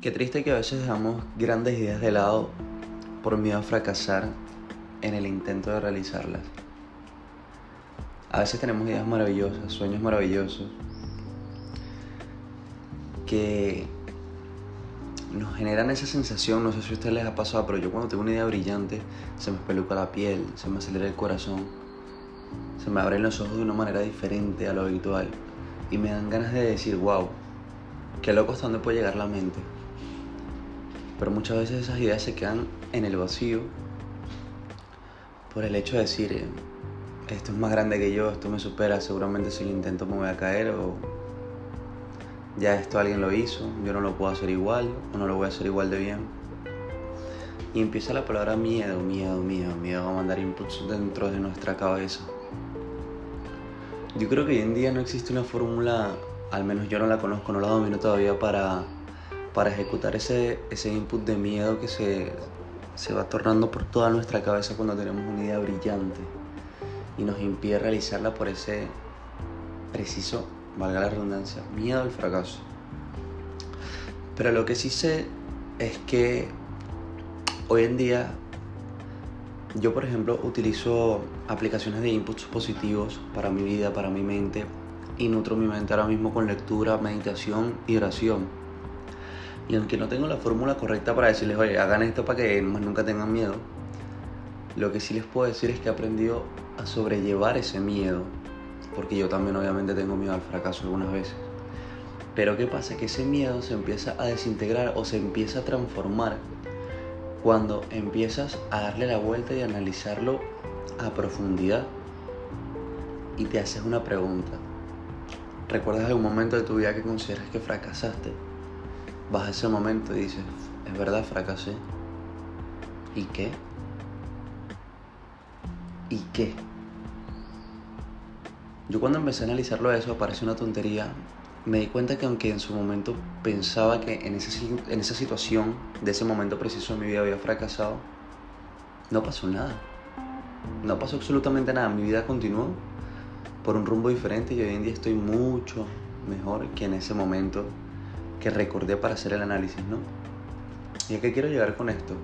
Qué triste que a veces dejamos grandes ideas de lado por miedo a fracasar en el intento de realizarlas. A veces tenemos ideas maravillosas, sueños maravillosos que nos generan esa sensación. No sé si a ustedes les ha pasado, pero yo cuando tengo una idea brillante se me espeluca la piel, se me acelera el corazón, se me abren los ojos de una manera diferente a lo habitual y me dan ganas de decir, wow, qué loco hasta dónde puede llegar la mente. Pero muchas veces esas ideas se quedan en el vacío por el hecho de decir, esto es más grande que yo, esto me supera, seguramente si lo intento me voy a caer, o ya esto alguien lo hizo, yo no lo puedo hacer igual, o no lo voy a hacer igual de bien. Y empieza la palabra miedo a mandar impulsos dentro de nuestra cabeza. Yo creo que hoy en día no existe una fórmula, al menos yo no la conozco, no la domino todavía para ejecutar ese input de miedo que se va tornando por toda nuestra cabeza cuando tenemos una idea brillante y nos impide realizarla por ese preciso, valga la redundancia, miedo al fracaso. Pero lo que sí sé es que hoy en día yo, por ejemplo, utilizo aplicaciones de inputs positivos para mi vida, para mi mente, y nutro mi mente ahora mismo con lectura, meditación y oración. Y aunque no tengo la fórmula correcta para decirles, oye, hagan esto para que más nunca tengan miedo, lo que sí les puedo decir es que he aprendido a sobrellevar ese miedo, porque yo también obviamente tengo miedo al fracaso algunas veces. Pero ¿qué pasa? Que ese miedo se empieza a desintegrar o se empieza a transformar cuando empiezas a darle la vuelta y a analizarlo a profundidad y te haces una pregunta. ¿Recuerdas algún momento de tu vida que consideras que fracasaste? Vas a ese momento y dices, es verdad, fracasé. ¿Y qué? ¿Y qué? Yo cuando empecé a analizarlo eso, parece una tontería, me di cuenta que aunque en su momento pensaba que en esa situación, de ese momento preciso de mi vida había fracasado, no pasó nada. No pasó absolutamente nada. Mi vida continuó por un rumbo diferente y hoy en día estoy mucho mejor que en ese momento que recordé para hacer el análisis, ¿no? ¿Y a qué quiero llegar con esto?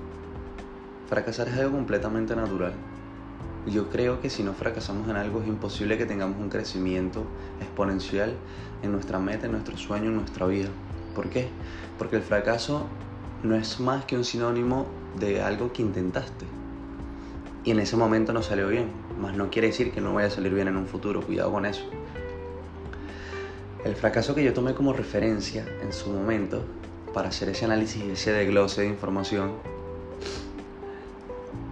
Fracasar es algo completamente natural. Yo creo que si no fracasamos en algo es imposible que tengamos un crecimiento exponencial en nuestra meta, en nuestro sueño, en nuestra vida. ¿Por qué? Porque el fracaso no es más que un sinónimo de algo que intentaste y en ese momento no salió bien, más no quiere decir que no vaya a salir bien en un futuro. Cuidado con eso. El fracaso que yo tomé como referencia en su momento para hacer ese análisis y ese desglose de información,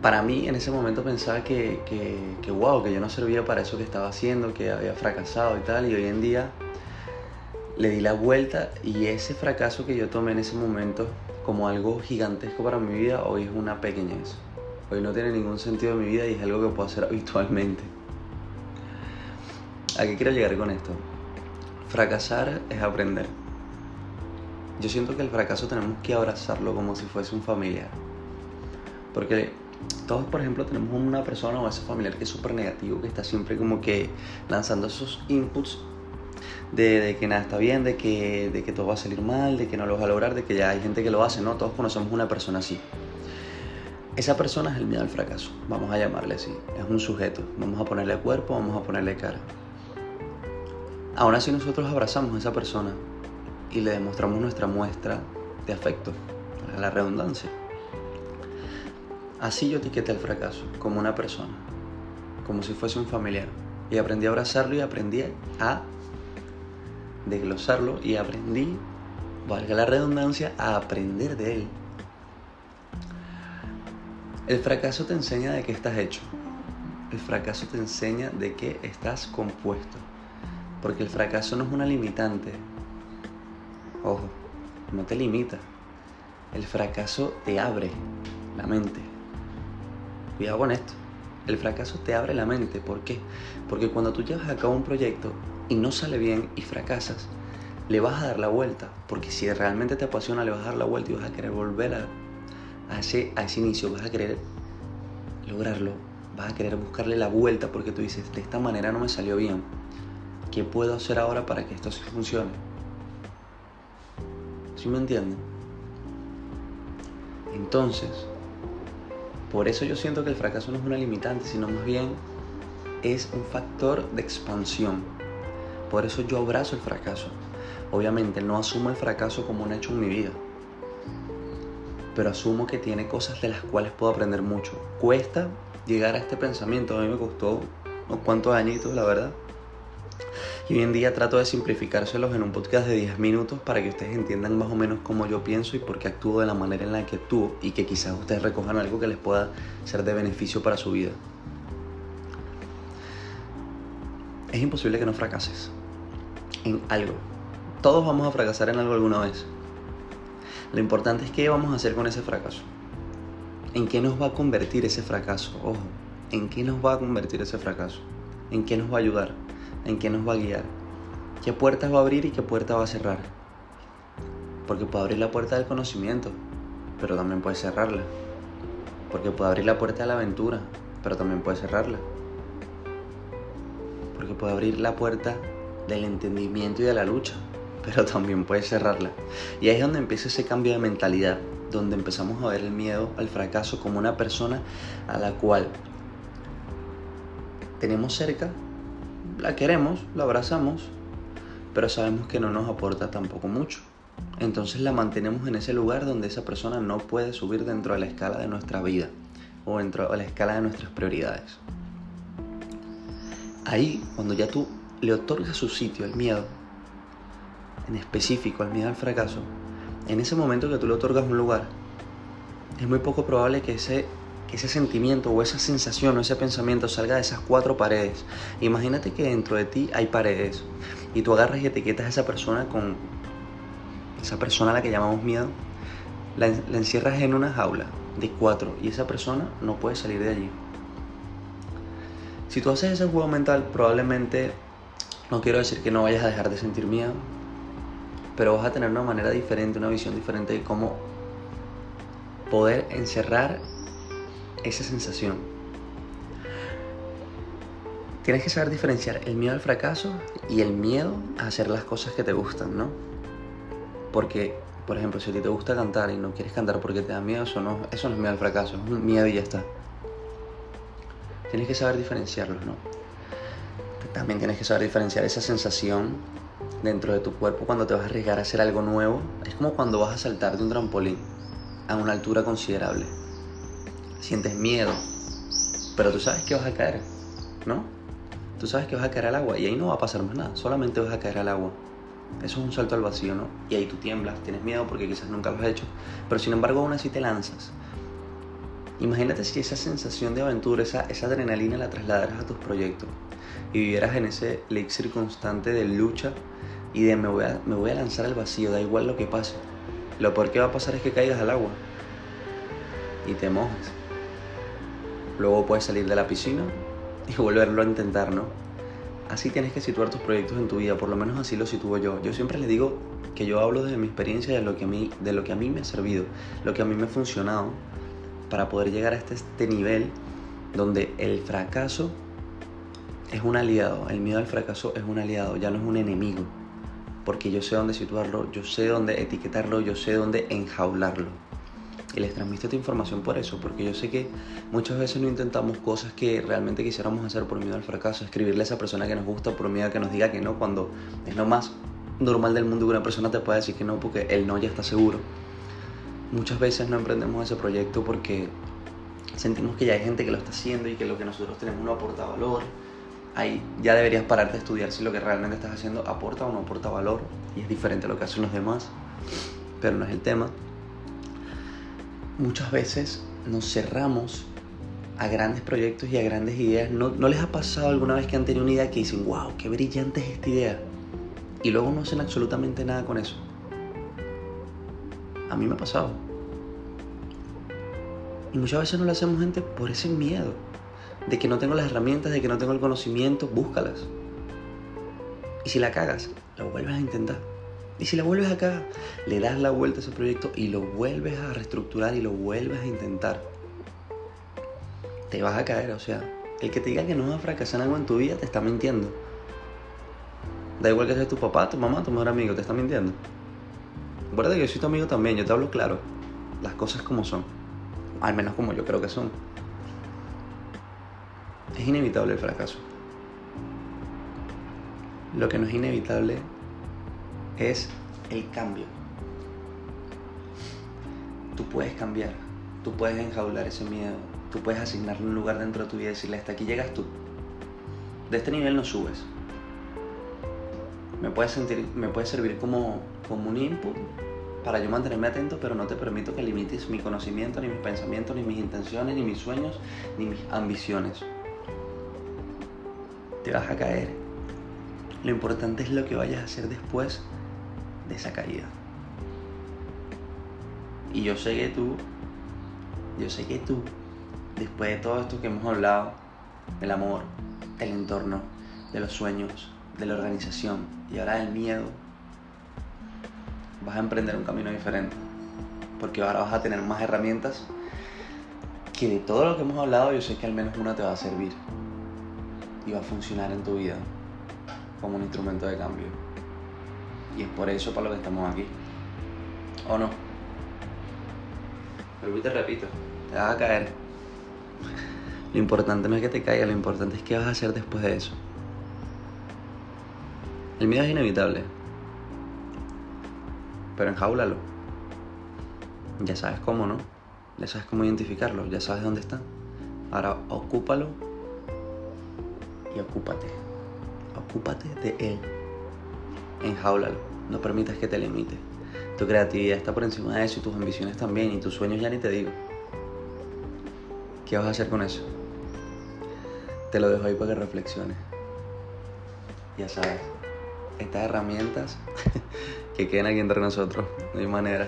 para mí en ese momento pensaba que wow, que yo no servía para eso que estaba haciendo, que había fracasado y tal, y hoy en día le di la vuelta y ese fracaso que yo tomé en ese momento como algo gigantesco para mi vida, hoy es una pequeñez. Hoy no tiene ningún sentido en mi vida y es algo que puedo hacer habitualmente. ¿A qué quiero llegar con esto? Fracasar es aprender. Yo siento que el fracaso tenemos que abrazarlo como si fuese un familiar. Porque todos, por ejemplo, tenemos una persona o ese familiar que es súper negativo, que está siempre como que lanzando esos inputs de que nada está bien, de que todo va a salir mal, de que no lo vas a lograr, de que ya hay gente que lo hace, ¿no? Todos conocemos una persona así. Esa persona es el miedo al fracaso, vamos a llamarle así. Es un sujeto, vamos a ponerle cuerpo, vamos a ponerle cara. Aún así nosotros abrazamos a esa persona y le demostramos nuestra muestra de afecto, para la redundancia. Así yo etiqueté el fracaso, como una persona, como si fuese un familiar. Y aprendí a abrazarlo y aprendí a desglosarlo y aprendí, valga la redundancia, a aprender de él. El fracaso te enseña de qué estás hecho. El fracaso te enseña de qué estás compuesto. Porque el fracaso no es una limitante. Ojo, no te limita. El fracaso te abre la mente. Cuidado con esto. El fracaso te abre la mente. ¿Por qué? Porque cuando tú llevas a cabo un proyecto y no sale bien y fracasas, le vas a dar la vuelta. Porque si realmente te apasiona, le vas a dar la vuelta y vas a querer volver a ese inicio. Vas a querer lograrlo. Vas a querer buscarle la vuelta porque tú dices, de esta manera no me salió bien. ¿Qué puedo hacer ahora para que esto sí funcione? ¿Sí me entienden? Entonces, por eso yo siento que el fracaso no es una limitante, sino más bien es un factor de expansión. Por eso yo abrazo el fracaso. Obviamente no asumo el fracaso como un hecho en mi vida, pero asumo que tiene cosas de las cuales puedo aprender mucho. Cuesta llegar a este pensamiento, a mí me costó unos cuantos añitos, la verdad. Y hoy en día trato de simplificárselos en un podcast de 10 minutos para que ustedes entiendan más o menos cómo yo pienso y por qué actúo de la manera en la que actúo, y que quizás ustedes recojan algo que les pueda ser de beneficio para su vida. Es imposible que no fracases en algo. Todos vamos a fracasar en algo alguna vez. Lo importante es qué vamos a hacer con ese fracaso. ¿En qué nos va a convertir ese fracaso? Ojo, ¿en qué nos va a convertir ese fracaso? ¿En qué nos va a ayudar? ¿En qué nos va a guiar? ¿Qué puertas va a abrir y qué puerta va a cerrar? Porque puede abrir la puerta del conocimiento, pero también puede cerrarla. Porque puede abrir la puerta de la aventura, pero también puede cerrarla. Porque puede abrir la puerta del entendimiento y de la lucha, pero también puede cerrarla. Y ahí es donde empieza ese cambio de mentalidad, donde empezamos a ver el miedo al fracaso como una persona a la cual tenemos cerca, la queremos, la abrazamos, pero sabemos que no nos aporta tampoco mucho. Entonces la mantenemos en ese lugar donde esa persona no puede subir dentro de la escala de nuestra vida o dentro de la escala de nuestras prioridades. Ahí, cuando ya tú le otorgas su sitio al miedo, en específico al miedo al fracaso, en ese momento que tú le otorgas un lugar, es muy poco probable que ese sentimiento o esa sensación o ese pensamiento salga de esas 4 paredes. Imagínate que dentro de ti hay paredes y tú agarras y etiquetas a esa persona con esa persona a la que llamamos miedo, la encierras en una jaula de 4 y esa persona no puede salir de allí. Si tú haces ese juego mental, probablemente, no quiero decir que no vayas a dejar de sentir miedo, pero vas a tener una manera diferente, una visión diferente de cómo poder encerrar esa sensación. Tienes que saber diferenciar el miedo al fracaso y el miedo a hacer las cosas que te gustan, ¿no? Porque, por ejemplo, si a ti te gusta cantar y no quieres cantar porque te da miedo, eso no es miedo al fracaso, es un miedo y ya está. Tienes que saber diferenciarlos, ¿no? También tienes que saber diferenciar esa sensación dentro de tu cuerpo cuando te vas a arriesgar a hacer algo nuevo. Es como cuando vas a saltar de un trampolín a una altura considerable. Sientes miedo, pero tú sabes que vas a caer, ¿no? Tú sabes que vas a caer al agua y ahí no va a pasar más nada, solamente vas a caer al agua. Eso es un salto al vacío, ¿no? Y ahí tú tiemblas, tienes miedo porque quizás nunca lo has hecho, pero sin embargo aún así te lanzas. Imagínate si esa sensación de aventura, esa adrenalina la trasladaras a tus proyectos y vivieras en ese elixir constante de lucha y de me voy a lanzar al vacío, da igual lo que pase. Lo peor que va a pasar es que caigas al agua y te mojas. Luego puedes salir de la piscina y volverlo a intentar, ¿no? Así tienes que situar tus proyectos en tu vida, por lo menos así lo sitúo yo. Yo siempre les digo que yo hablo desde mi experiencia, de lo que a mí me ha servido, lo que a mí me ha funcionado para poder llegar a este nivel donde el fracaso es un aliado, el miedo al fracaso es un aliado, ya no es un enemigo, porque yo sé dónde situarlo, yo sé dónde etiquetarlo, yo sé dónde enjaularlo. Y les transmito esta información por eso, porque yo sé que muchas veces no intentamos cosas que realmente quisiéramos hacer por miedo al fracaso, escribirle a esa persona que nos gusta por miedo a que nos diga que no, cuando es lo más normal del mundo que una persona te pueda decir que no, porque el no ya está seguro. Muchas veces no emprendemos ese proyecto porque sentimos que ya hay gente que lo está haciendo y que lo que nosotros tenemos no aporta valor. Ahí ya deberías pararte a estudiar si lo que realmente estás haciendo aporta o no aporta valor, y es diferente a lo que hacen los demás, pero no es el tema. Muchas veces nos cerramos a grandes proyectos y a grandes ideas. ¿No les ha pasado alguna vez que han tenido una idea que dicen, wow, qué brillante es esta idea? Y luego no hacen absolutamente nada con eso. A mí me ha pasado. Y muchas veces no lo hacemos, gente, por ese miedo de que no tengo las herramientas, de que no tengo el conocimiento. Búscalas. Y si la cagas, la vuelves a intentar. Y si la vuelves a cagar, le das la vuelta a ese proyecto y lo vuelves a reestructurar y lo vuelves a intentar. Te vas a caer, o sea, el que te diga que no vas a fracasar en algo en tu vida te está mintiendo. Da igual que seas tu papá, tu mamá, tu mejor amigo, te está mintiendo. Acuérdate que yo soy tu amigo también, yo te hablo claro. las cosas como son, al menos como yo creo que son. Es inevitable el fracaso. Lo que no es inevitable es el cambio. Tú puedes cambiar, tú puedes enjaular ese miedo, tú puedes asignarle un lugar dentro de tu vida y decirle, hasta aquí llegas tú, de este nivel no subes. Me puede servir como un input para yo mantenerme atento, pero no te permito que limites mi conocimiento, ni mis pensamientos, ni mis intenciones, ni mis sueños, ni mis ambiciones. Te vas a caer. Lo importante es lo que vayas a hacer después de esa caída. Y yo sé que tú, después de todo esto que hemos hablado, del amor, del entorno, de los sueños, de la organización y ahora del miedo, vas a emprender un camino diferente, porque ahora vas a tener más herramientas que de todo lo que hemos hablado yo sé que al menos una te va a servir y va a funcionar en tu vida como un instrumento de cambio, y es por eso para lo que estamos aquí, ¿o no? Pero hoy te repito, te vas a caer. Lo importante no es que te caigas, lo importante es qué vas a hacer después de eso. El miedo es inevitable, pero enjaúlalo. Ya sabes cómo, ¿no? Ya sabes cómo identificarlo, ya sabes dónde está. Ahora ocúpalo y ocúpate. Ocúpate de él. Enjaúlalo, no permitas que te limite. Tu creatividad está por encima de eso, y tus ambiciones también, y tus sueños ya ni te digo. ¿Qué vas a hacer con eso? Te lo dejo ahí para que reflexiones. Ya sabes, estas herramientas que queden aquí entre nosotros, no hay manera.